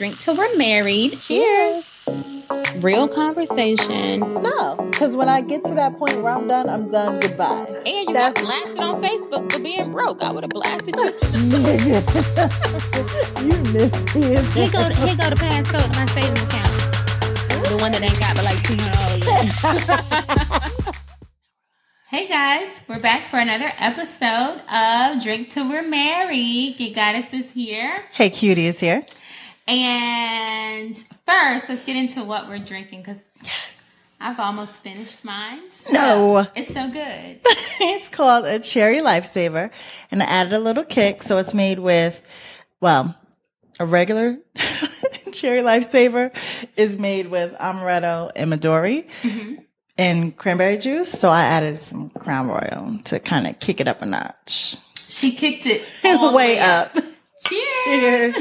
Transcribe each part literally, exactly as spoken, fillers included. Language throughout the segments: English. Drink Till We're Married. Cheers. Real conversation. No, because when I get to that point where I'm done, I'm done. Goodbye. And you That's- got blasted on Facebook for being broke. I would have blasted you. You missed him. Here go, here go the passcode to my savings account. The one that ain't got but like two hundred dollars yet. Hey guys, we're back for another episode of Drink Till We're Married. Geek Goddess is here. Hey Cutie is here. And first, let's get into what we're drinking because yes, I've almost finished mine. So no. It's so good. It's called a Cherry Lifesaver and I added a little kick. So it's made with, well, a regular... Cherry Lifesaver is made with amaretto and midori mm-hmm. and cranberry juice. So I added some Crown Royal to kind of kick it up a notch. She kicked it all way up. Cheers. Cheers.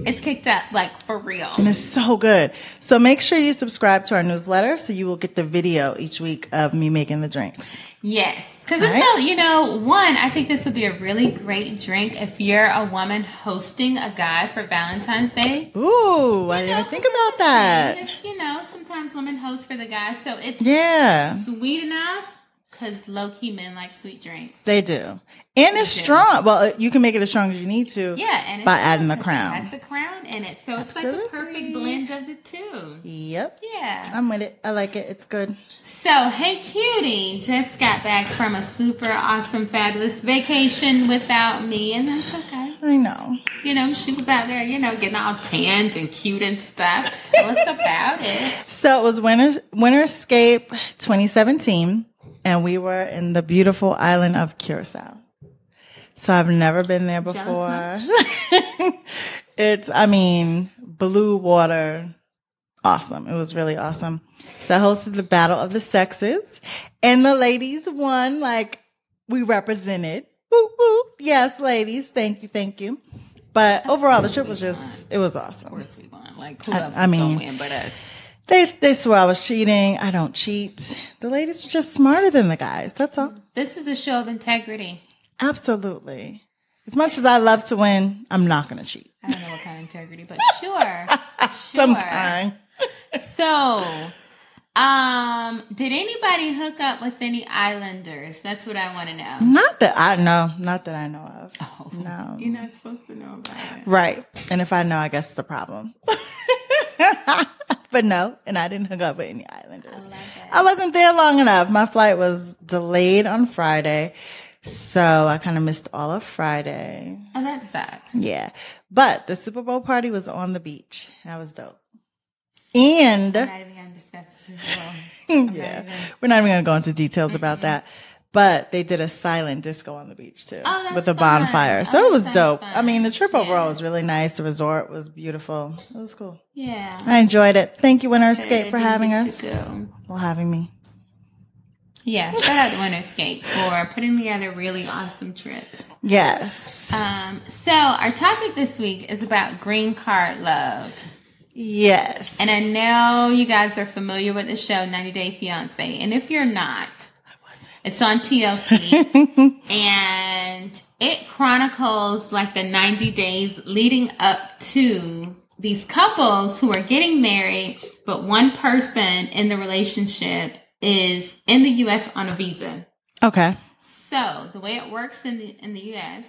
It's kicked up, like, for real. And it's so good. So make sure you subscribe to our newsletter so you will get the video each week of me making the drinks. Yes. Because until, right. you know, one, I think this would be a really great drink if you're a woman hosting a guy for Valentine's Day. Ooh, I didn't think about that. Is, you know, sometimes women host for the guy, so it's yeah. sweet enough because low-key men like sweet drinks. They do. And they it's do. strong. Well, you can make it as strong as you need to yeah, and by adding the crown. Add the crown in it, so Absolutely. It's like a perfect blend of the two. Yep. Yeah. I'm with it. I like it. It's good. So, Hey Cutie just got back from a super awesome, fabulous vacation without me, and that's okay. I know. You know, she was out there, you know, getting all tanned and cute and stuff. Tell us about it. So, it was Winter, Winter Escape twenty seventeen, and we were in the beautiful island of Curacao. So, I've never been there before. It's, I mean, blue water. Awesome. It was really awesome. So I hosted the Battle of the Sexes and the ladies won, like we represented. Woo, woo. Yes, ladies. Thank you. Thank you. But That's overall, the trip was just, won. It was awesome. Of course we won. Like, who I, else I mean, win but us? They, they swear I was cheating. I don't cheat. The ladies are just smarter than the guys. That's all. This is a show of integrity. Absolutely. As much as I love to win, I'm not going to cheat. I don't know what kind of integrity, but sure. Sure. Sometime. So, um, did anybody hook up with any islanders? That's what I want to know. Not that I know. Not that I know of. Oh, no. You're not supposed to know about it. Right. And if I know, I guess it's the problem. But no, and I didn't hook up with any islanders. I love that. I wasn't there long enough. My flight was delayed on Friday. So I kind of missed all of Friday. Oh, that sucks. Yeah. But the Super Bowl party was on the beach. That was dope. And we're not even going to discuss Super Bowl. Yeah. Not we're not even going to go into details mm-hmm. about that. But they did a silent disco on the beach, too, oh, with a fun. bonfire. So oh, it was dope. Fun. I mean, the trip yeah. overall was really nice. The resort was beautiful. It was cool. Yeah. I enjoyed it. Thank you, Winter Escape, for having us. Well, having me. Yeah, shout out to Winter Escape for putting together really awesome trips. Yes. Um, so our topic this week is about green card love. Yes. And I know you guys are familiar with the show ninety day fiancé. And if you're not, it's on T L C. And it chronicles like the ninety days leading up to these couples who are getting married, but one person in the relationship is in the U S on a visa. Okay. So the way it works in the in the U S,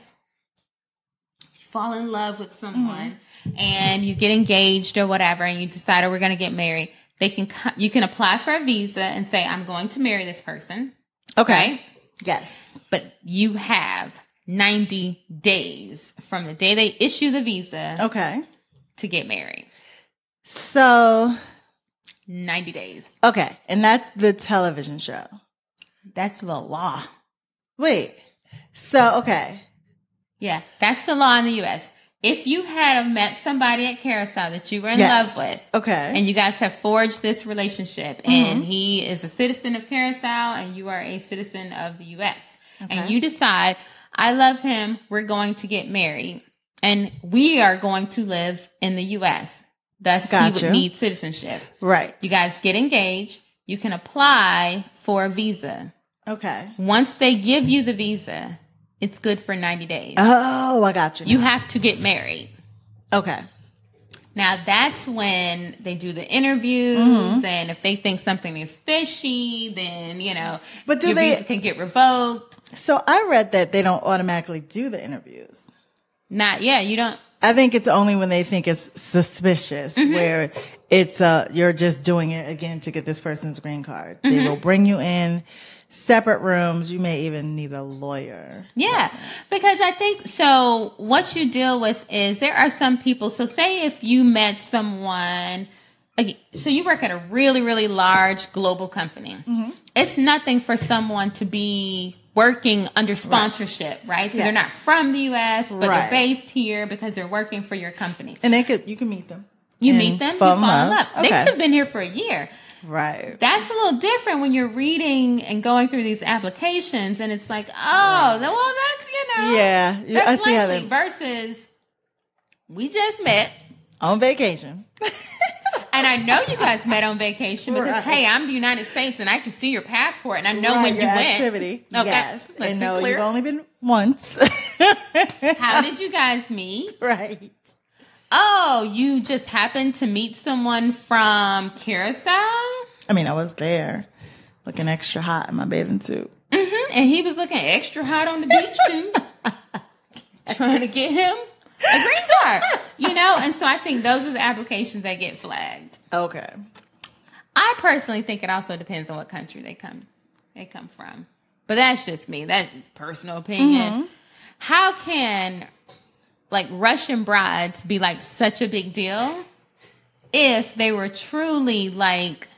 you fall in love with someone mm-hmm. and you get engaged or whatever, and you decide, oh, we're going to get married. They can you can apply for a visa and say, I'm going to marry this person. Okay. Right? Yes. But you have ninety days from the day they issue the visa. Okay. To get married. So. ninety days. Okay. And that's the television show. That's the law. Wait. So, okay. Yeah. That's the law in the U S. If you had met somebody at Carousel that you were in yes. love with. Okay. And you guys have forged this relationship. Mm-hmm. And he is a citizen of Carousel and you are a citizen of the U S. Okay. And you decide, I love him. We're going to get married. And we are going to live in the U S. Thus, Got he would you. need citizenship. Right. You guys get engaged. You can apply for a visa. Okay. Once they give you the visa, it's good for ninety days. Oh, I got you. You have to get married. Okay. Now that's when they do the interviews, mm-hmm. and if they think something is fishy, then, you know, but do your they, visa can get revoked. So I read that they don't automatically do the interviews. Not, yeah, you don't. I think it's only when they think it's suspicious, mm-hmm. where it's, uh, you're just doing it again to get this person's green card. Mm-hmm. They will bring you in separate rooms. You may even need a lawyer. Yeah, because I think, so what you deal with is there are some people. So say if you met someone, so you work at a really, really large global company. Mm-hmm. It's nothing for someone to be working under sponsorship, right? right? So yes. They're not from the U S, but right. they're based here because they're working for your company. And they could, you can meet them. You meet them, fall you fall in love. Okay. They could have been here for a year. Right. That's a little different when you're reading and going through these applications and it's like, oh, right. well, that's, you know. Yeah. That's I see how they... Versus, we just met. On vacation. And I know you guys met on vacation because, right. hey, I'm the United States and I can see your passport and I know right, when you your went. Activity. Okay. Yes. Let's and no, clear. You've only been once. How did you guys meet? Right. Oh, you just happened to meet someone from Carousel? I mean, I was there looking extra hot in my bathing suit. Mm-hmm. And he was looking extra hot on the beach, too. Trying to get him a green card, you know? And so I think those are the applications that get flagged. Okay. I personally think it also depends on what country they come they come from. But that's just me. That's personal opinion. Mm-hmm. How can, like, Russian brides be, like, such a big deal if they were truly, like,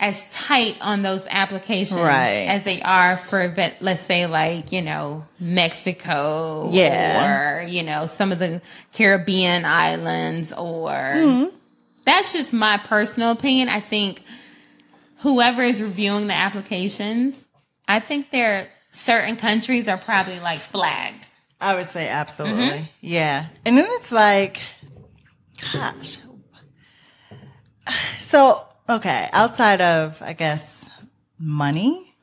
as tight on those applications right. as they are for, let's say, like, you know, Mexico yeah. or, you know, some of the Caribbean islands or mm-hmm. that's just my personal opinion. I think whoever is reviewing the applications, I think there certain countries are probably like flagged. I would say absolutely. Mm-hmm. Yeah. And then it's like, gosh. So, okay, outside of, I guess, money,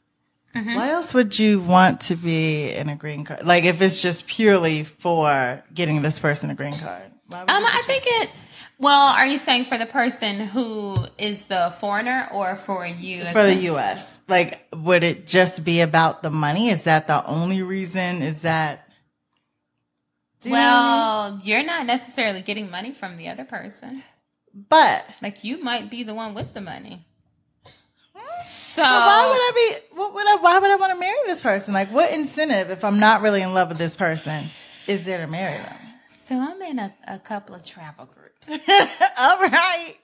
mm-hmm. why else would you want to be in a green card? Like, if it's just purely for getting this person a green card. Why would um, I think it, well, are you saying for the person who is the foreigner or for you? For the U S Like, would it just be about the money? Is that the only reason? Is that? You well, know? You're not necessarily getting money from the other person. But like you might be the one with the money. So well, why would I be? What would I? Why would I want to marry this person? Like, what incentive if I'm not really in love with this person is there to marry them? So I'm in a, a couple of travel groups. All right.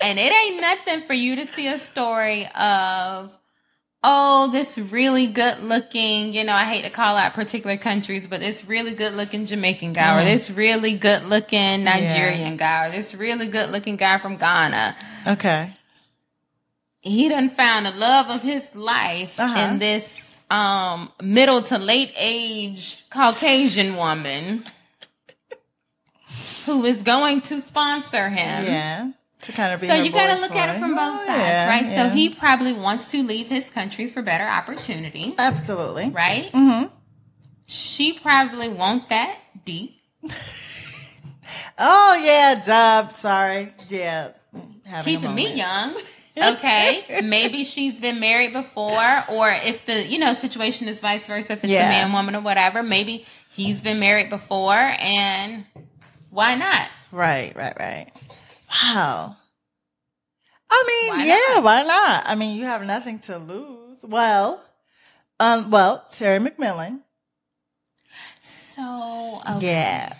And it ain't nothing for you to see a story of, oh, this really good-looking, you know, I hate to call out particular countries, but this really good-looking Jamaican guy, mm. or this really good-looking Nigerian yeah. guy, or this really good-looking guy from Ghana. Okay. He done found the love of his life uh-huh. in this um, middle to late-age Caucasian woman who is going to sponsor him. Yeah. To kind of be so you got to look at it from both sides, oh, yeah, right? Yeah. So he probably wants to leave his country for better opportunity. Absolutely. Right? Mm-hmm. She probably won't that deep. Oh, yeah, duh. Sorry. Yeah. Keeping me young. Okay. Maybe she's been married before, or if the, you know, situation is vice versa, if it's yeah. a man, woman, or whatever, maybe he's been married before, and why not? Right, right, right. Wow. I mean, why yeah, not? why not? I mean, you have nothing to lose. Well, um, well, Terry McMillan. So, okay. Yeah,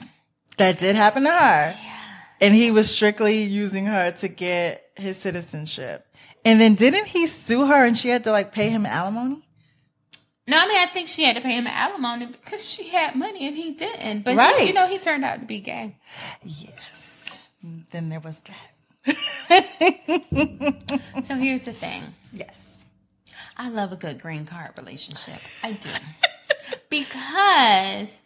that did happen to her. Yeah. And he was strictly using her to get his citizenship. And then didn't he sue her and she had to like pay him alimony? No, I mean, I think she had to pay him alimony because she had money and he didn't. But right. he, you know, he turned out to be gay. Yes. Then there was that. So here's the thing. Yes. I love a good green card relationship. I do. Because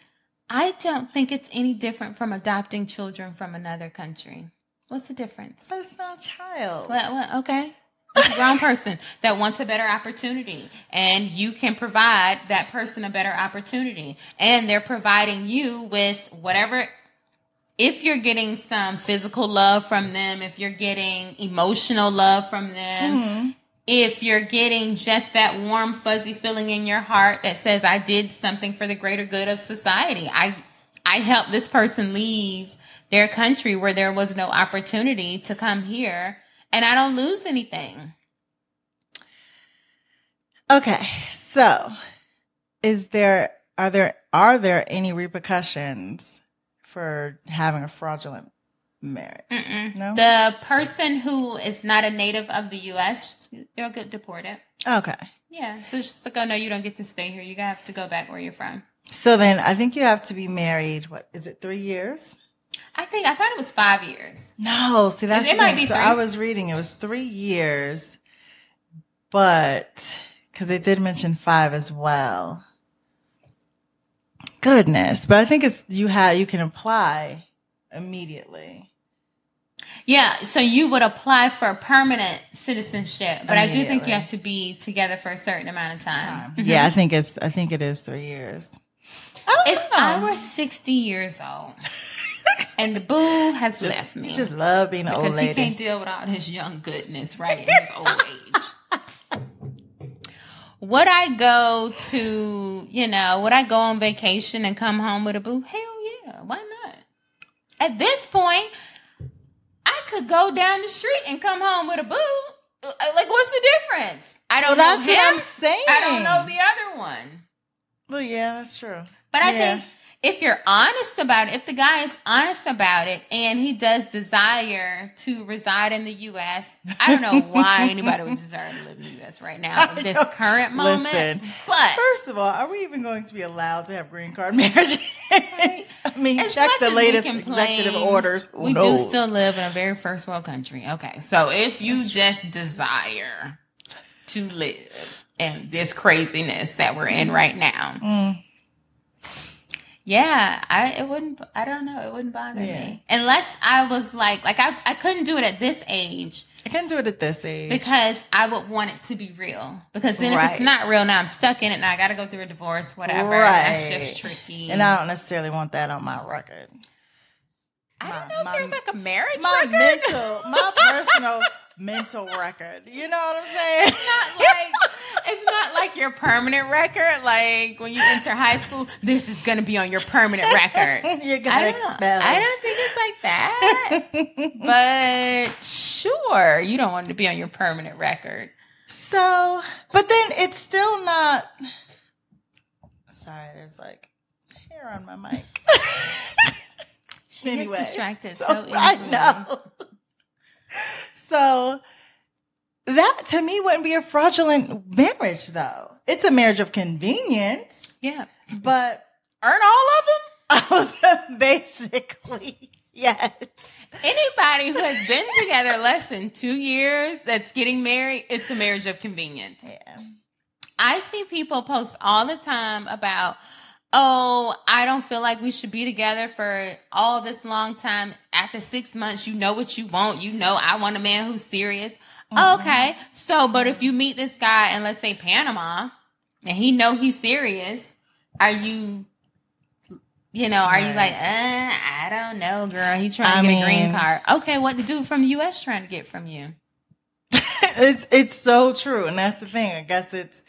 I don't think it's any different from adopting children from another country. What's the difference? That's not a child. Well, well, okay. It's a grown person that wants a better opportunity, and you can provide that person a better opportunity, and they're providing you with whatever. If you're getting some physical love from them, if you're getting emotional love from them, mm-hmm. if you're getting just that warm, fuzzy feeling in your heart that says, I did something for the greater good of society. I, I helped this person leave their country where there was no opportunity to come here, and I don't lose anything. Okay. So is there, are there, are there any repercussions for having a fraudulent marriage? Mm-mm. No? The person who is not a native of the U S, they'll get deported. Okay. Yeah. So it's just like, oh, no, you don't get to stay here. You have to go back where you're from. So then I think you have to be married, what, is it three years? I think, I thought it was five years. No, see, that's it might be so three. I was reading, it was three years, but, because it did mention five as well. Goodness, but I think it's you have you can apply immediately. Yeah, so you would apply for permanent citizenship, but I do think you have to be together for a certain amount of time. time. Mm-hmm. Yeah, I think it's I think it is three years. I don't if know. I were sixty years old and the boo has just left me, just love being an old lady. Because he can't deal with all his young goodness, right? In his old age. Would I go to, you know, would I go on vacation and come home with a boo? Hell yeah. Why not? At this point, I could go down the street and come home with a boo. Like, what's the difference? I don't well, know that's him. What I'm saying. I don't know the other one. Well, yeah, that's true. But I yeah. think if you're honest about it, if the guy is honest about it and he does desire to reside in the U S, I don't know why anybody would desire to live in the U S right now at this current moment. Listen, but first of all, are we even going to be allowed to have green card marriages? Right? I mean, as check the latest executive orders. Who we knows? Do still live in a very first world country. Okay, so if you That's just true. Desire to live in this craziness that we're in right now. Mm. Yeah, I it wouldn't, I don't know, it wouldn't bother yeah. me. Unless I was like, like I, I couldn't do it at this age. I couldn't do it at this age. Because I would want it to be real. Because then right. if it's not real, now I'm stuck in it, and I got to go through a divorce, whatever. Right. That's just tricky. And I don't necessarily want that on my record. I my, don't know if my, there's like a marriage my record. My mental, my personal mental record. You know what I'm saying? It's not like... It's not like your permanent record. Like when you enter high school, this is going to be on your permanent record. You're gonna expel. I don't think it's like that. But sure, you don't want it to be on your permanent record. So, but then it's still not. Sorry, there's like hair on my mic. She anyway, is distracted so, so easily. I know. So. That, to me, wouldn't be a fraudulent marriage, though. It's a marriage of convenience. Yeah. But... Aren't all of them? Basically, yes. Anybody who has been together less than two years that's getting married, it's a marriage of convenience. Yeah. I see people post all the time about... Oh, I don't feel like we should be together for all this long time. After six months, you know what you want. You know, I want a man who's serious. Mm-hmm. Okay. So, but if you meet this guy in, let's say, Panama, and he know he's serious, are you, you know, are right. you like, uh, I don't know, girl. He trying I to get mean, a green card. Okay. What the dude from the U S trying to get from you? it's, it's so true. And that's the thing. I guess it's,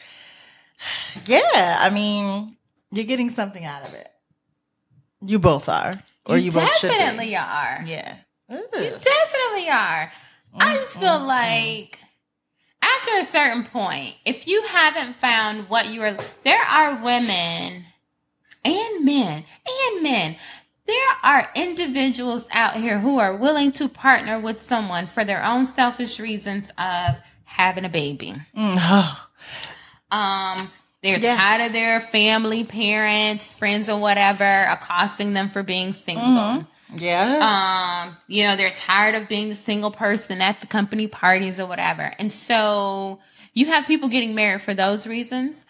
yeah, I mean. You're getting something out of it. You both are. Or you, you both should be. You definitely are. Yeah. Ooh. You definitely are. Mm-hmm. I just feel like after a certain point, if you haven't found what you are, there are women and men and men. There are individuals out here who are willing to partner with someone for their own selfish reasons of having a baby. Mm-hmm. Um... They're yeah. tired of their family, parents, friends, or whatever accosting them for being single. Mm-hmm. Yeah. Um, you know, they're tired of being the single person at the company parties or whatever. And so you have people getting married for those reasons.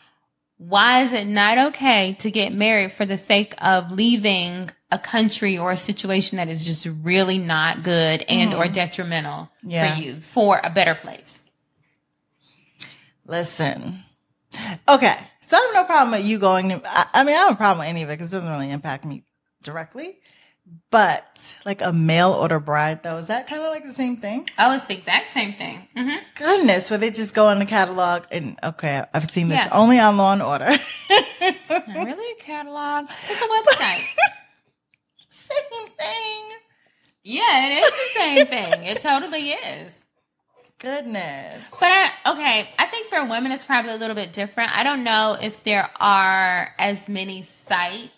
Why is it not okay to get married for the sake of leaving a country or a situation that is just really not good and mm-hmm. or detrimental yeah. for you for a better place? Listen. Okay. So I have no problem with you going to, I, I mean, I have a problem with any of it because it doesn't really impact me directly. But like a mail order bride, though, is that kind of like the same thing? Oh, it's the exact same thing. Mm-hmm. Goodness, where they just go in the catalog and, okay, I've seen this yeah. only on Law and Order. It's not really a catalog. It's a website. Same thing. Yeah, it is the same thing. It totally is. Goodness. But, I, okay, I think for women it's probably a little bit different. I don't know if there are as many sites.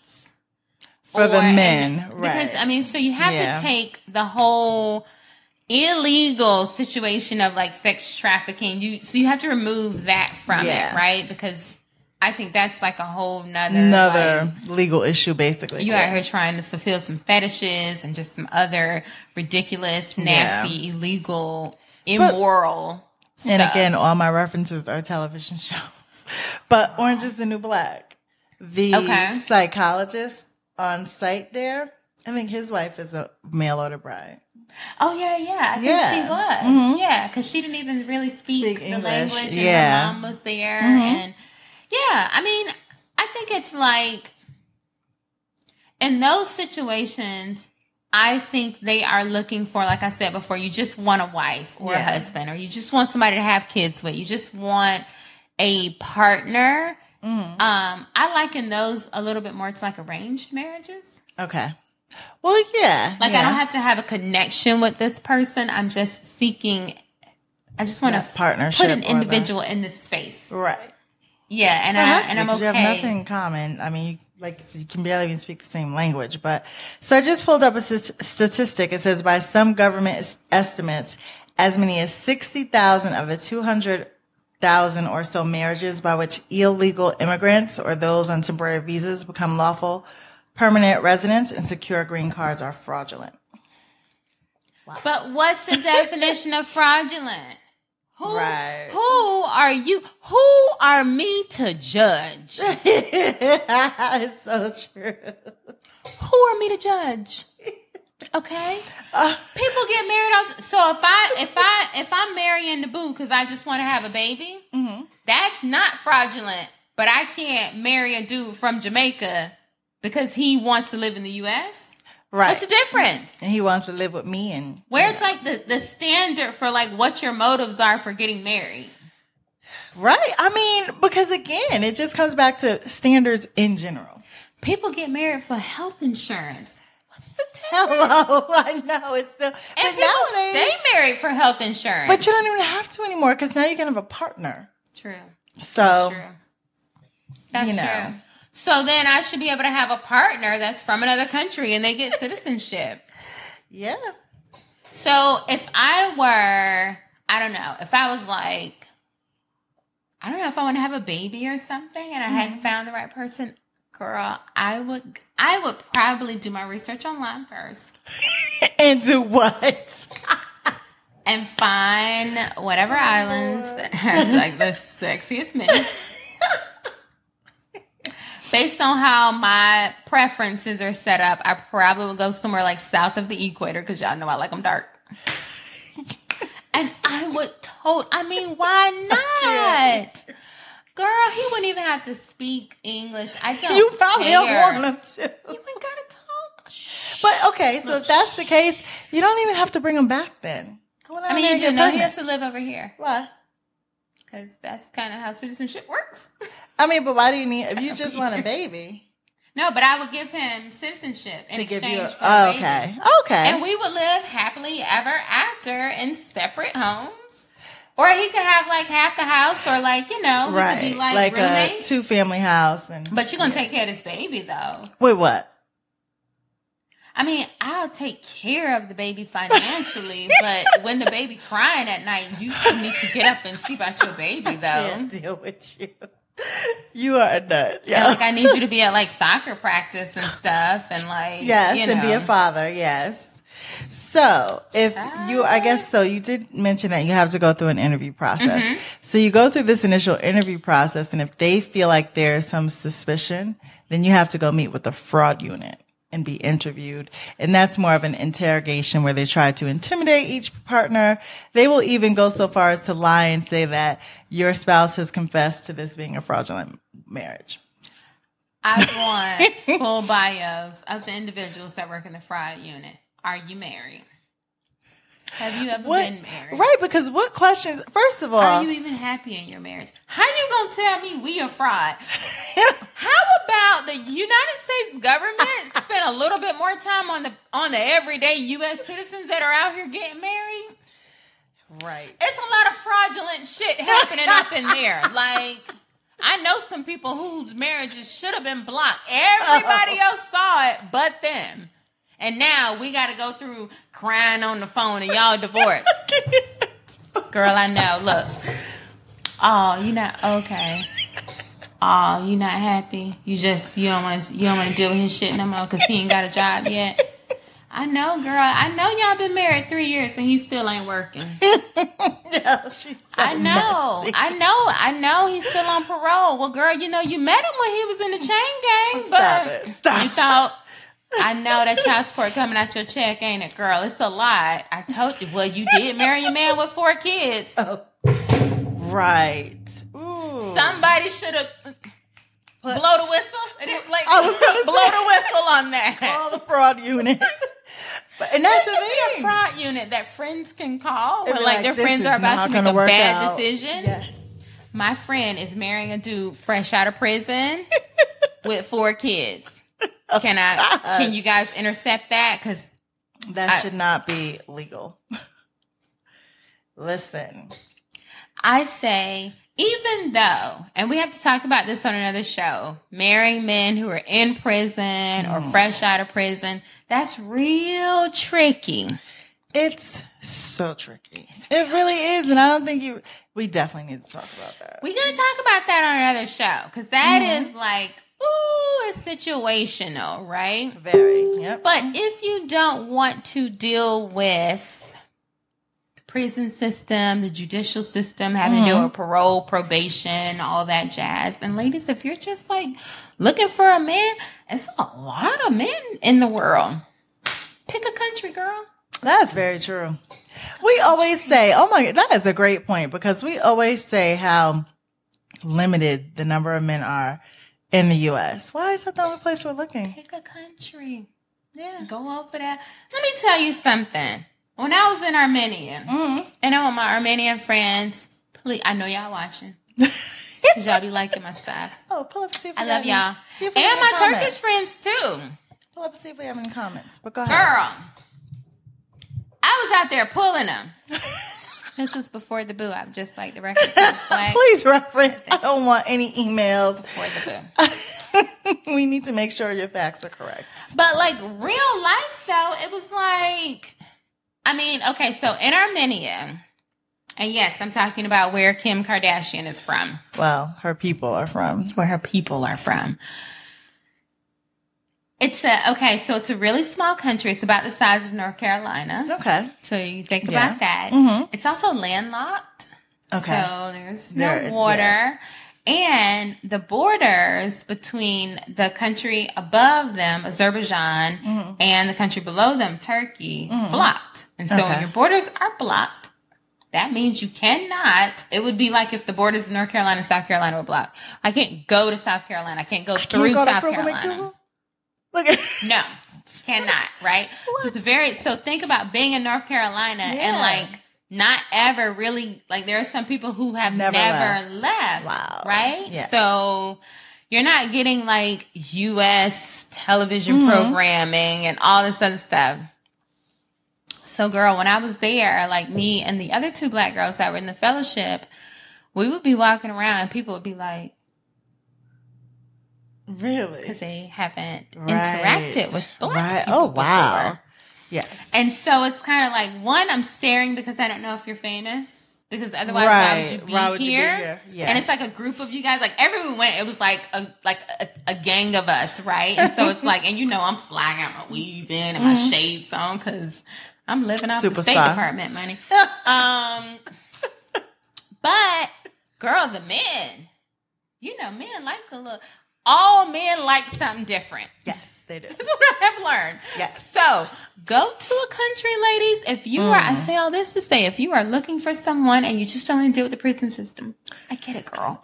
For or, the men, and, right. Because, I mean, so you have yeah. to take the whole illegal situation of, like, sex trafficking. You So you have to remove that from yeah. it, right? Because I think that's, like, a whole nother... Another like, legal issue, basically. You're yeah. out here trying to fulfill some fetishes and just some other ridiculous, nasty, yeah. illegal, immoral but, and stuff. Again, all my references are television shows. But Orange is the New Black. The okay. psychologist... on site there, I think his wife is a mail order bride. Oh, yeah, yeah. I yeah. think she was. Mm-hmm. Yeah, because she didn't even really speak, speak the English. language, yeah. and her mom was there. Mm-hmm. And yeah, I mean, I think it's like, in those situations, I think they are looking for, like I said before, you just want a wife or yeah. a husband, or you just want somebody to have kids with. You just want a partner. Mm-hmm. Um, I liken those a little bit more to like arranged marriages. Okay. Well, yeah. Like yeah. I don't have to have a connection with this person. I'm just seeking. I just want to partnership. Put an individual the... in this space. Right. Yeah, and well, I and I'm okay. You have nothing in common. I mean, you, like you can barely even speak the same language. But so I just pulled up a st- statistic. It says by some government estimates, as many as sixty thousand of the two hundred. thousand or so marriages by which illegal immigrants or those on temporary visas become lawful permanent residents and secure green cards are fraudulent. Wow. But what's the definition of fraudulent? Who, right. who are you? Who are me to judge? It's so true. Who are me to judge? Okay, uh, people get married. All, so if I if I if I'm marrying the boo because I just want to have a baby, mm-hmm. that's not fraudulent. But I can't marry a dude from Jamaica because he wants to live in the U S. Right? What's the difference? And he wants to live with me, and where it's know. like the the standard for like what your motives are for getting married. Right. I mean, because again, it just comes back to standards in general. People get married for health insurance. Hello, I know it's still. And people nowadays, stay married for health insurance, but you don't even have to anymore because now you can have a partner. True. So, that's true. That's you know. True. So then I should be able to have a partner that's from another country and they get citizenship. Yeah. So if I were, I don't know, if I was like, I don't know if I want to have a baby or something, and I mm-hmm. hadn't found the right person. Girl, I would I would probably do my research online first. And do what? And find whatever islands that has like the sexiest men. Based on how my preferences are set up, I probably would go somewhere like south of the equator because y'all know I like them dark. And I would told, I mean, why not? Okay. Girl, he wouldn't even have to speak English. I don't. You probably care. Don't want him to. You ain't gotta talk. Shh. But okay, so Look, if that's the case, you don't even have to bring him back then. Go I mean, you do know he has to live over here. Why? Because that's kind of how citizenship works. I mean, but why do you need? If you just want a baby. No, but I would give him citizenship in to exchange give you a, for oh, a baby. Okay, okay. And we would live happily ever after in separate homes. Or he could have like half the house, or like you know, right? Could be like, like roommates. A two-family house, and but you're gonna yeah. take care of this baby though. Wait, what? I mean, I'll take care of the baby financially, but when the baby crying at night, you need to get up and see about your baby though. I can't deal with you. You are a nut. Yeah, like I need you to be at like soccer practice and stuff, and like yes, you know. And be a father. Yes. So if you, I guess, so you did mention that you have to go through an interview process. Mm-hmm. So you go through this initial interview process, and if they feel like there's some suspicion, then you have to go meet with the fraud unit. and be interviewed. And that's more of an interrogation where they try to intimidate each partner. They will even go so far as to lie and say that your spouse has confessed to this being a fraudulent marriage. I want full bios of the individuals that work in the fraud unit. Are you married? Have you ever what, been married? Right, because what questions? First of all, are you even happy in your marriage? How you gonna tell me we a fraud? How about the United States government spend a little bit more time on the on the everyday U S citizens that are out here getting married? Right. It's a lot of fraudulent shit happening up in there. Like, I know some people whose marriages should have been blocked. Everybody oh. else saw it but them. And now we got to go through crying on the phone and y'all divorced. Girl, I know. Look. Oh, you're not okay. Oh, you're not happy. You just, you don't want to, you don't want to deal with his shit no more because he ain't got a job yet. I know, girl. I know y'all been married three years and he still ain't working. No, she's so I know. Messy. I know. I know he's still on parole. Well, girl, you know, you met him when he was in the chain gang, Stop but it. Stop. You thought, I know that child support coming out your check, ain't it, girl? It's a lot. I told you. Well, you did marry a man with four kids. Oh, right. Ooh. Somebody should have blow the whistle. Like, I was gonna blow say, the whistle on that. Call the fraud unit. But, and that's there should the be a fraud unit that friends can call when, like, like their friends are about to make a bad out. decision. Yes. My friend is marrying a dude fresh out of prison with four kids. Oh, can I? Gosh. Can you guys intercept that? Because that I, should not be legal. Listen, I say, even though, and we have to talk about this on another show, marrying men who are in prison mm. or fresh out of prison, that's real tricky. It's so tricky. It's real it really tricky. is, and I don't think you. We definitely need to talk about that. We're gonna talk about that on another show because that mm. is like. Ooh, it's situational, right? Very, yep. But if you don't want to deal with the prison system, the judicial system, having mm. to deal with parole, probation, all that jazz. And ladies, if you're just like looking for a man, it's a lot of men in the world. Pick a country, girl. That's very true. We always say, oh my, that is a great point because we always say how limited the number of men are in the U S. Why is that the only place we're looking? Pick a country. Yeah. Go over there. Let me tell you something. When I was in Armenia, mm-hmm. and I want my Armenian friends, please, I know y'all watching. Because y'all be liking my stuff. Oh, pull up and see if we I love y'all. And my comments. Turkish friends, too. Pull up and see if we have any comments. But go ahead. Girl, I was out there pulling them. This was before the boo. I'm just like the record. Please reference. I don't want any emails. Before the boo. We need to make sure your facts are correct. But like real life though, it was like, I mean, okay, so in Armenia, and yes, I'm talking about where Kim Kardashian is from. Well, her people are from. Where her people are from. It's a, okay, so it's a really small country. It's about the size of North Carolina. Okay. So you think yeah. about that. Mm-hmm. It's also landlocked. Okay. So there's no there, water. Yeah. And the borders between the country above them, Azerbaijan, mm-hmm. and the country below them, Turkey, mm-hmm. is blocked. And so okay. when your borders are blocked, that means you cannot. It would be like if the borders of North Carolina and South Carolina were blocked. I can't go to South Carolina. I can't go I can't through go South Carolina. Look at no, cannot, right? What? So it's very, so think about being in North Carolina yeah. and like not ever really, like there are some people who have never, never left, left wow. right? Yes. So you're not getting like U S television mm-hmm. programming and all this other stuff. So girl, when I was there, like me and the other two black girls that were in the fellowship, we would be walking around and people would be like, really? Because they haven't right. interacted with black right. people. Oh, wow. Before. Yes. And so it's kind of like, one, I'm staring because I don't know if you're famous. Because otherwise, right. why would you be why would here? You be here? Yeah. And it's like a group of you guys. Like, everywhere we went, it was like a like a, a gang of us, right? And so it's like, and you know, I'm flying out my weave in and mm-hmm. my shades on because I'm living off Superstar. the State Department money. um, But, girl, the men, you know, men like a little... All men like something different. Yes. They do. That's what I have learned. Yes. So go to a country, ladies. If you mm. are, I say all this to say, if you are looking for someone and you just don't want to deal with the prison system, I get it, girl.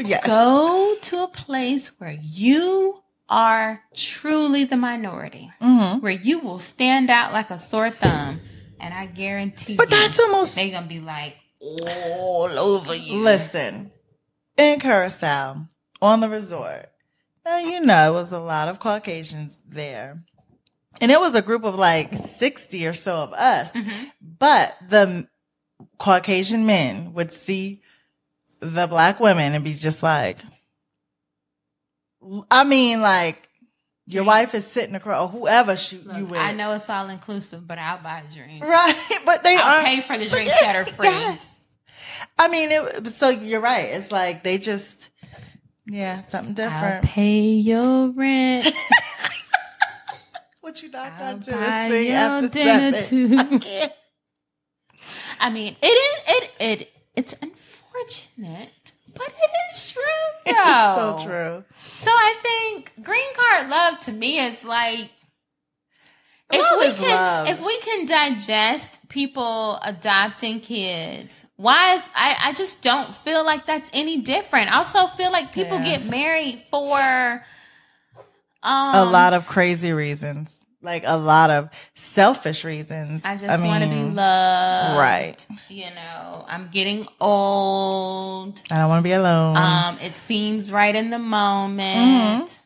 Yes. Go to a place where you are truly the minority, mm-hmm. where you will stand out like a sore thumb. And I guarantee but you, that's almost, they're going to be like all over you. Listen, in Curacao, on the resort, now, you know, it was a lot of Caucasians there. And it was a group of like sixty or so of us. Mm-hmm. But the Caucasian men would see the black women and be just like, I mean, like, your drinks. Wife is sitting across, or whoever she, Look, you with. I know it's all inclusive, but I'll buy a drink. Right. But they I'll aren't. Pay for the drinks that are free. Yes. I mean, it, so you're right. It's like they just. Yeah, something different. I'll pay your rent. What you knock on to and sing after seven? I can't. I mean, it is it it it's unfortunate, but it is true though. It's so true. So I think green card love to me is like if love we can love. if we can digest people adopting kids. Why is I, I just don't feel like that's any different. I also feel like people yeah. get married for um, a lot of crazy reasons, like a lot of selfish reasons. I just I want mean, to be loved, right? You know, I'm getting old. I don't want to be alone. Um, it seems right in the moment. Mm-hmm.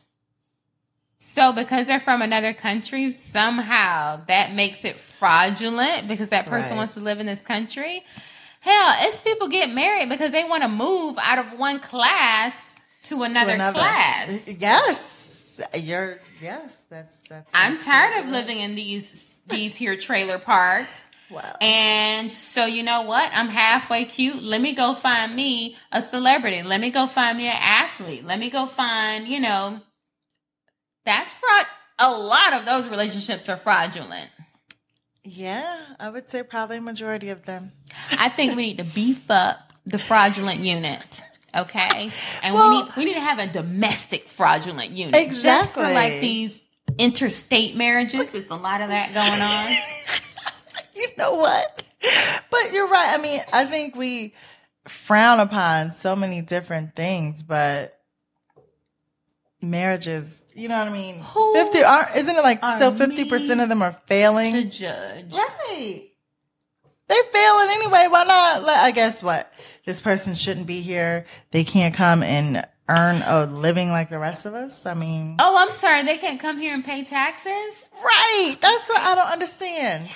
So because they're from another country, somehow that makes it fraudulent because that person right. wants to live in this country. Hell, it's people get married because they want to move out of one class to another, to another. class. Yes, you're. Yes, that's that's. I'm tired of living in these these here trailer parks. Wow. And so you know what? I'm halfway cute. Let me go find me a celebrity. Let me go find me an athlete. Let me go find you know. That's fraud. A lot of those relationships are fraudulent. Yeah, I would say probably a majority of them. I think we need to beef up the fraudulent unit, okay? And well, we need we need to have a domestic fraudulent unit. Exactly. Just for like these interstate marriages, there's a lot of that going on. You know what? But you're right. I mean, I think we frown upon so many different things, but marriages, you know what I mean? Who fifty aren't, isn't it like still fifty percent of them are failing? To judge. Right. They're failing anyway. Why not? Like, I guess what? This person shouldn't be here. They can't come and earn a living like the rest of us. I mean. Oh, I'm sorry. They can't come here and pay taxes? Right. That's what I don't understand.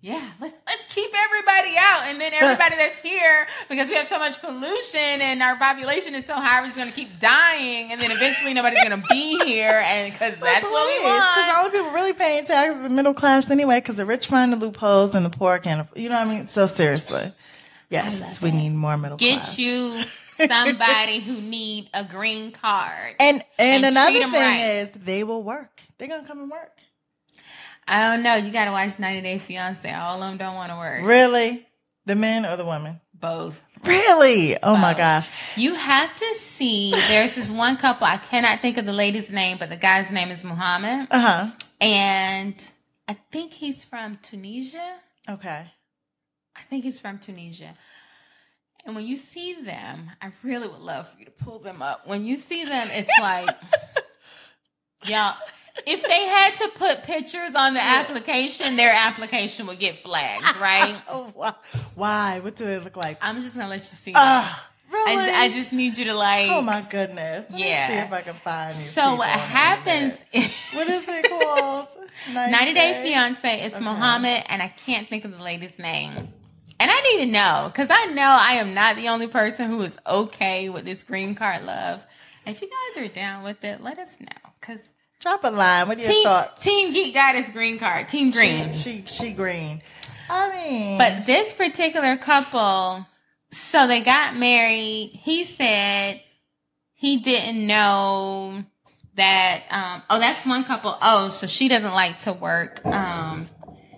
Yeah, let's let's keep everybody out, and then everybody that's here, because we have so much pollution and our population is so high, we're just going to keep dying, and then eventually nobody's going to be here, and because that's please, what we want. Because all the people really paying taxes the middle class anyway, because the rich find the loopholes and the poor can't. You know what I mean? So seriously, yes, we that. need more middle Get class. Get you somebody who need a green card, and and, and another thing right. is they will work. They're going to come and work. I don't know. You got to watch ninety day fiancé. All of them don't want to work. Really? The men or the women? Both. Really? Oh, Both. my gosh. You have to see. There's this one couple. I cannot think of the lady's name, but the guy's name is Muhammad. Uh-huh. And I think he's from Tunisia. Okay. I think he's from Tunisia. And when you see them, I really would love for you to pull them up. When you see them, it's like, y'all... If they had to put pictures on the application, their application would get flagged, right? Oh, wow. Why? What do they look like? I'm just going to let you see uh, really? I just, I just need you to like... Oh, my goodness. Let yeah. me see if I can find these So what happens... Is, what is it called? ninety day fiancé. It's okay. Muhammad, and I can't think of the lady's name. And I need to know, because I know I am not the only person who is okay with this green card love. If you guys are down with it, let us know, because... Drop a line. What are your team, thoughts? Team Geek Goddess green card. Team green. She, she she green. I mean. But this particular couple, so they got married. He said he didn't know that. Um, oh, that's one couple. Oh, so she doesn't like to work. Um,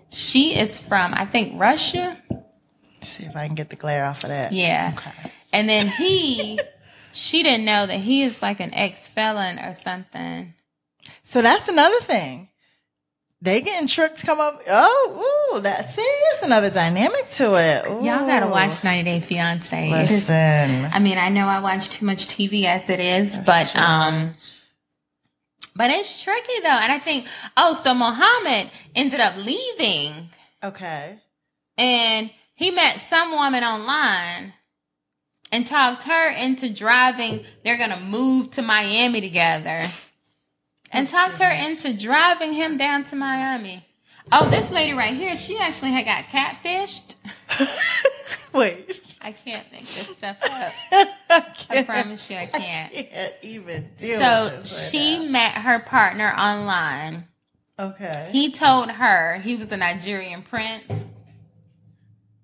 she is from, I think, Russia. Let's see if I can get the glare off of that. Yeah. Okay. And then he, she didn't know that he is like an ex-felon or something. So that's another thing. They getting tricked, come up. Oh, ooh, that's serious. Another dynamic to it. Ooh. Y'all got to watch ninety day fiancé. Listen. I mean, I know I watch too much T V as it is, that's but true. um, but it's tricky, though. And I think, oh, so Muhammad ended up leaving. Okay. And he met some woman online and talked her into driving. They're going to move to Miami together. And talked her into driving him down to Miami. Oh, this lady right here, she actually had got catfished. Wait. I can't make this stuff up. I, I promise you I can't. I can't even deal so with this right she now. Met her partner online. Okay. He told her he was a Nigerian prince.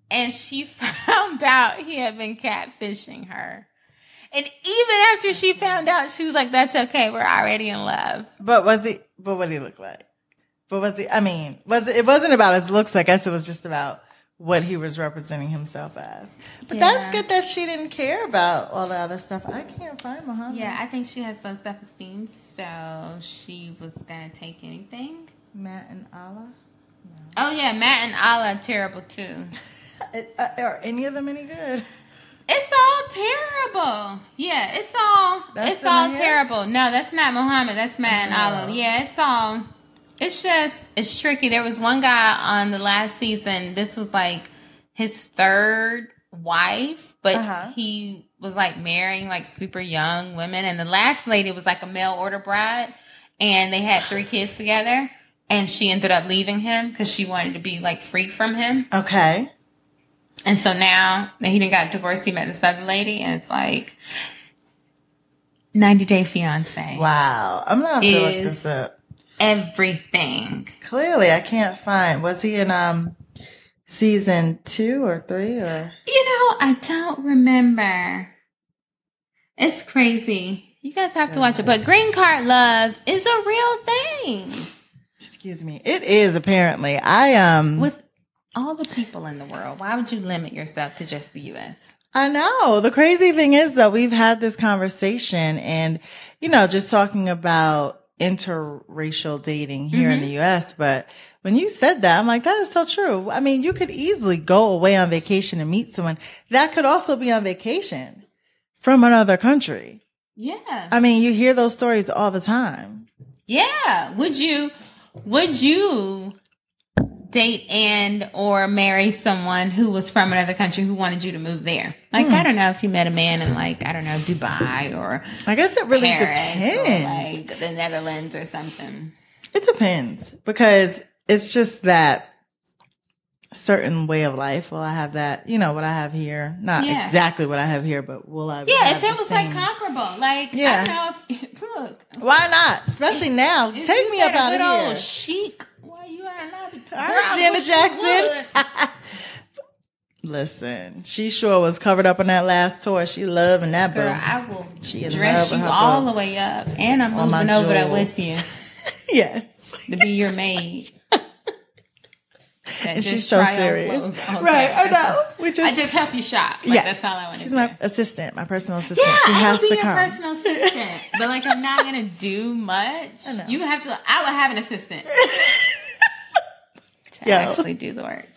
And she found out he had been catfishing her. And even after she found out, she was like, that's okay. We're already in love. But was he, but what did he look like? But was he, I mean, was it, it wasn't about his looks. I guess it was just about what he was representing himself as. But yeah. That's good that she didn't care about all the other stuff. I can't find Muhammad. Yeah, I think she has low self-esteem, so she was going to take anything. Matt and Allah? No. Oh, yeah, Matt and Allah are terrible, too. Are any of them any good? It's all terrible. Yeah, it's all that's it's all head? Terrible. No, that's not Muhammad. That's Matt and Allah. Yeah, it's all. It's just it's tricky. There was one guy on the last season. This was like his third wife, but uh-huh. he was like marrying like super young women. And the last lady was like a mail order bride, and they had three kids together. And she ended up leaving him because she wanted to be like free from him. Okay. And so now that he done got divorced, he met this other lady, and it's like ninety day fiancé. Wow. I'm going to have to look this up. Everything. Clearly, I can't find. Was he in um season two or three? Or You know, I don't remember. It's crazy. You guys have to watch it. But Green Card Love is a real thing. Excuse me. It is, apparently. I um. With all the people in the world. Why would you limit yourself to just the U S? I know. The crazy thing is, though, we've had this conversation and, you know, just talking about interracial dating here mm-hmm. in the U S. But when you said that, I'm like, that is so true. I mean, you could easily go away on vacation and meet someone that could also be on vacation from another country. Yeah. I mean, you hear those stories all the time. Yeah. Would you, would you... date and or marry someone who was from another country who wanted you to move there? Like, hmm. I don't know if you met a man in, like, I don't know, Dubai or I guess it really Paris depends. Or like the Netherlands or something. It depends because it's just that certain way of life. Will I have that, you know, what I have here? Not yeah. exactly what I have here, but will I yeah, have if it was, same... like, comparable. Like, yeah. I don't know if, look. Why not? Especially if, now. If Take me up out of here. Old chic Alright, Janet Jackson. Listen, she sure was covered up on that last tour. She loving that book. Girl, I will she dress you all book. The way up, and I'm all moving over there with you. Yes, to be your maid. And she's so serious, okay, right? I know. We just, I just help you shop. Like, yeah, that's all I want. She's do. My assistant, my personal assistant. Yeah, she I has will be to your come. Personal assistant, but like I'm not gonna do much. I know. You have to. I would have an assistant. To Yo. Actually do the work.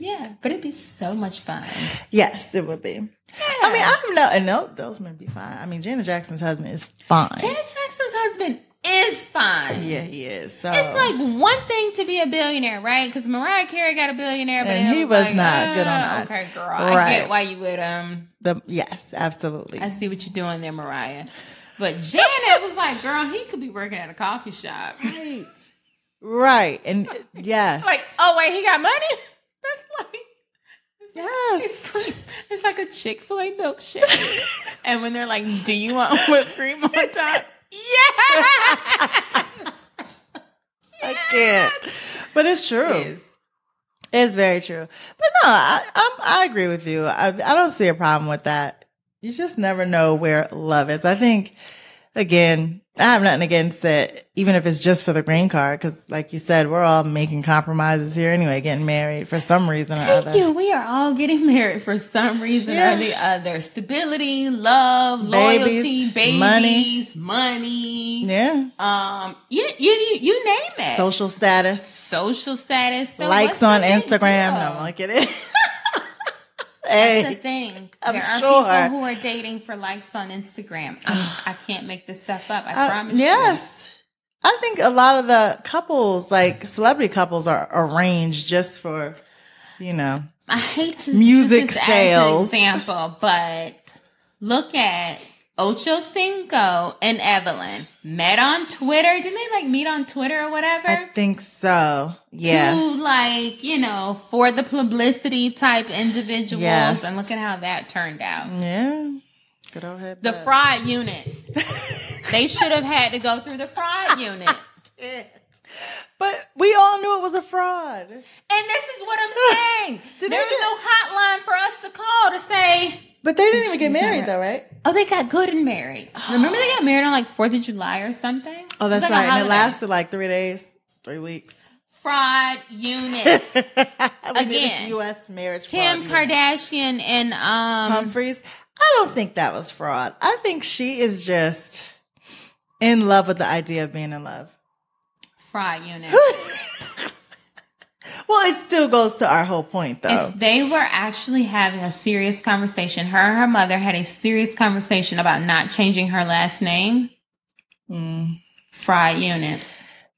Yeah, but it'd be so much fun. Yes, it would be. Yeah. I mean, I'm not, and no, those men be fine. I mean, Janet Jackson's husband is fine. Janet Jackson's husband is fine. Yeah, he is. So. It's like one thing to be a billionaire, right? Because Mariah Carey got a billionaire, but and he was, was like, not oh, good on that. Okay, girl, right. I get why you would. Um, the yes, absolutely. I see what you're doing there, Mariah. But Janet was like, girl, he could be working at a coffee shop. Right. Right. And yes. Like, oh wait, he got money? That's like it's yes. Like, it's, like, it's like a Chick-fil-A milkshake. And when they're like, do you want whipped cream on top? Yes! Yes! I can't. But it's true. It is. It's very true. But no, I I, I agree with you. I, I don't see a problem with that. You just never know where love is. I think again, I have nothing against it, even if it's just for the green card, because like you said, we're all making compromises here anyway, getting married for some reason or Thank other. Thank you. We are all getting married for some reason yeah. or the other. Stability, love, babies, loyalty, babies, money. money. Yeah. Um. You you you name it. Social status. Social status. So likes on Instagram. No, I'm like it. Hey, that's the thing. I'm there are sure. people who are dating for likes on Instagram. I can't make this stuff up. I uh, promise yes. you. Yes. I think a lot of the couples, like celebrity couples, are arranged just for, you know, I hate to music use this sales as an example, but look at Ocho Cinco and Evelyn met on Twitter. Didn't they like meet on Twitter or whatever? I think so. Yeah, two like you know for the publicity type individuals, yes. and look at how that turned out. Yeah, good old head. The back. Fraud unit. They should have had to go through the fraud unit. But we all knew it was a fraud. And this is what I'm saying. There was get... no hotline for us to call to say. But they didn't even get married, though, right? Oh, they got good and married. Oh. Remember they got married on like fourth of July or something? Oh, that's like right. And it lasted like three days, three weeks. Fraud unit. Again. U S marriage Kim fraud. Kim Kardashian and um, Humphreys. I don't think that was fraud. I think she is just in love with the idea of being in love. Fraud unit. Well, it still goes to our whole point, though. If they were actually having a serious conversation, her and her mother had a serious conversation about not changing her last name. Mm. Fraud unit.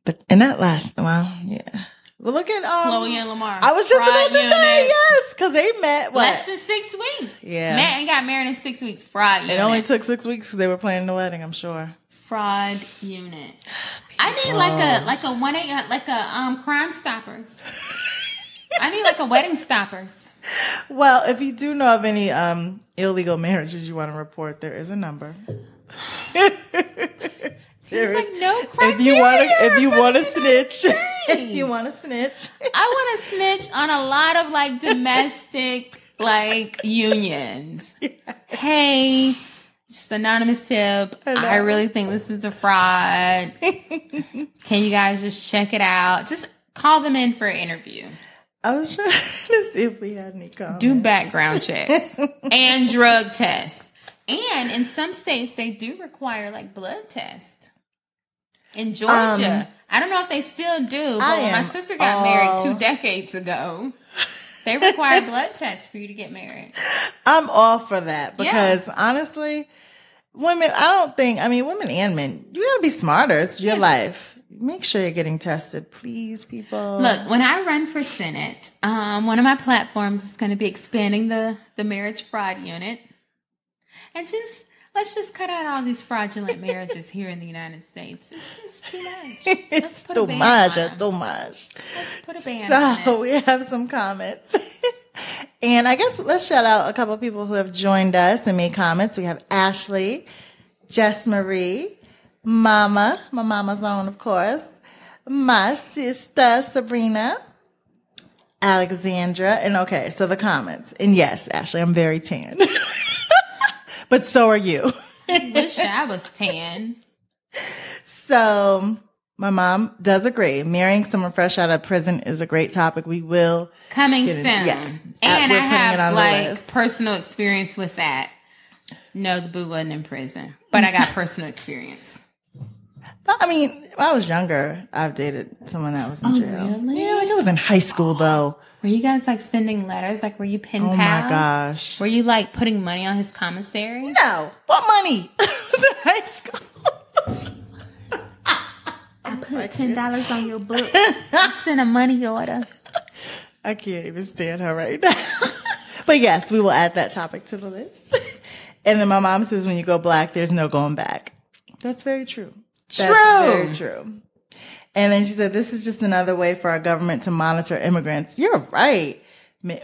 But and that last, well, yeah. Well, look at um, Chloe and Lamar. I was just fraud about to unit. Say yes, because they met what? Less than six weeks. Yeah, Matt and got married in six weeks. Fraud unit. It only took six weeks because they were planning the wedding. I'm sure. Fraud unit. I need like a like a one eight like a um Crime Stoppers. I need like a Wedding Stoppers. Well, if you do know of any um illegal marriages you want to report, there is a number. There's like no criteria. If you want to, if you want to snitch, if you want to snitch, I want to snitch on a lot of like domestic like unions. Yeah. Hey, just anonymous tip. I, I really think this is a fraud. Can you guys just check it out? Just call them in for an interview. I was trying to see if we had any comments. Do background checks and drug tests. And in some states, they do require like blood tests. In Georgia, um, I don't know if they still do, but I when my sister got all... married two decades ago, they require blood tests for you to get married. I'm all for that because yeah. honestly, women, I don't think, I mean, women and men, you gotta be smarter. It's your yeah. life. Make sure you're getting tested, please, people. Look, when I run for Senate, um, one of my platforms is going to be expanding the, the marriage fraud unit. And just, let's just cut out all these fraudulent marriages here in the United States. It's just too much. Let's put too a ban much, on too much. Let's put a ban so on it. We have some comments. And I guess let's shout out a couple of people who have joined us and made comments. We have Ashley, Jess Marie, Mama, my mama's own, of course, my sister, Sabrina, Alexandra, and okay, so the comments. And yes, Ashley, I'm very tan. But so are you. Wish I was tan. So my mom does agree. Marrying someone fresh out of prison is a great topic. We will coming soon. Yes, and I have like personal experience with that. No, the boo wasn't in prison, but I got personal experience. I mean, when I was younger, I've dated someone that was in oh, jail. Really? Yeah, like I was in high school though. Were you guys like sending letters? Like, were you pen pals? Oh my gosh! Were you like putting money on his commissary? No, what money? I was in high school. I put ten dollars on your book. I sent a money order. I can't even stand her right now. But yes, we will add that topic to the list. And then my mom says, "When you go black, there's no going back." That's very true. True. That's very true. And then she said, this is just another way for our government to monitor immigrants. You're right.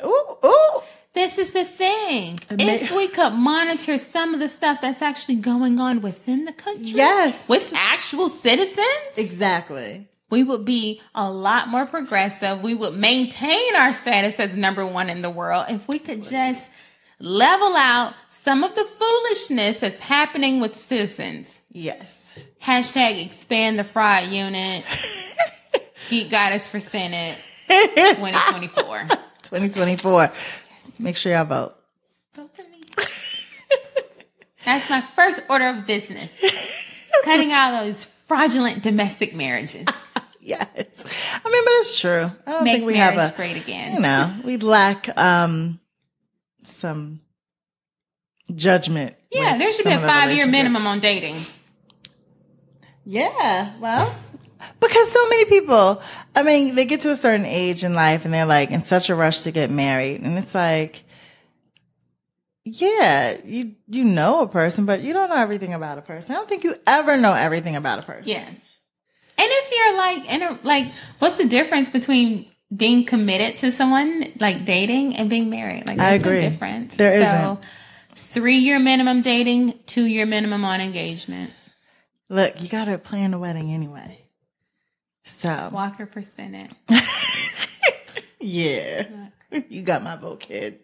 Ooh, ooh. This is the thing. If we could monitor some of the stuff that's actually going on within the country. Yes. With actual citizens. Exactly. We would be a lot more progressive. We would maintain our status as number one in the world if we could just level out some of the foolishness that's happening with citizens. Yes. Hashtag expand the fraud unit. Geek Goddess for Senate twenty twenty-four. twenty twenty-four. Yes. Make sure y'all vote. Vote for me. That's my first order of business. Cutting all those fraudulent domestic marriages. Yes. I mean, but it's true. I don't Make think we marriage have a, great again. You know, we lack um, some judgment. Yeah, there should be a five-year minimum on dating. Yeah, well, because so many people, I mean, they get to a certain age in life and they're like in such a rush to get married. And it's like, yeah, you you know a person, but you don't know everything about a person. I don't think you ever know everything about a person. Yeah. And if you're like, in a, like, what's the difference between being committed to someone, like dating, and being married? Like, there's no difference. There isn't. Three-year minimum dating, two-year minimum on engagement. Look, you got to plan a wedding anyway. So Walker percented. Yeah. Look. You got my vote, kid.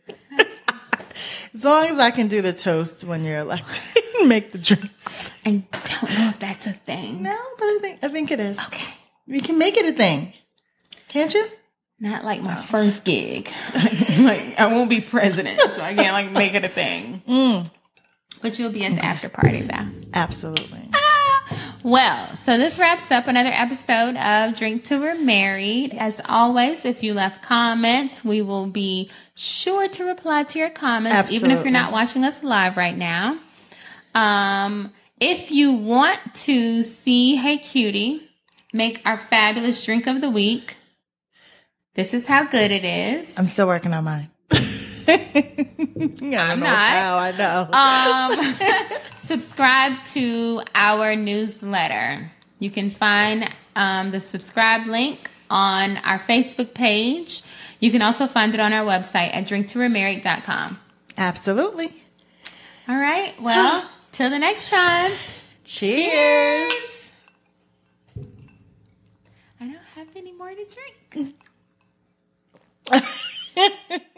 As long as I can do the toast when you're elected and make the drinks. I don't know if that's a thing. No, but I think I think it is. Okay. We can make it a thing. Can't you? Not like my no. first gig. Like, I won't be president, so I can't like make it a thing. Mm. But you'll be at the after party, though. Absolutely. Ah! Well, so this wraps up another episode of Drink Till We're Married. As always, if you left comments, we will be sure to reply to your comments, Absolutely. Even if you're not watching us live right now. Um, if you want to see Hey Cutie make our fabulous drink of the week, this is how good it is. I'm still working on mine. Yeah, I'm not. How, I know. Um, subscribe to our newsletter. You can find um, the subscribe link on our Facebook page. You can also find it on our website at drink to remarried dot com. Absolutely. All right. Well, till the next time. Cheers. Cheers. I don't have any more to drink.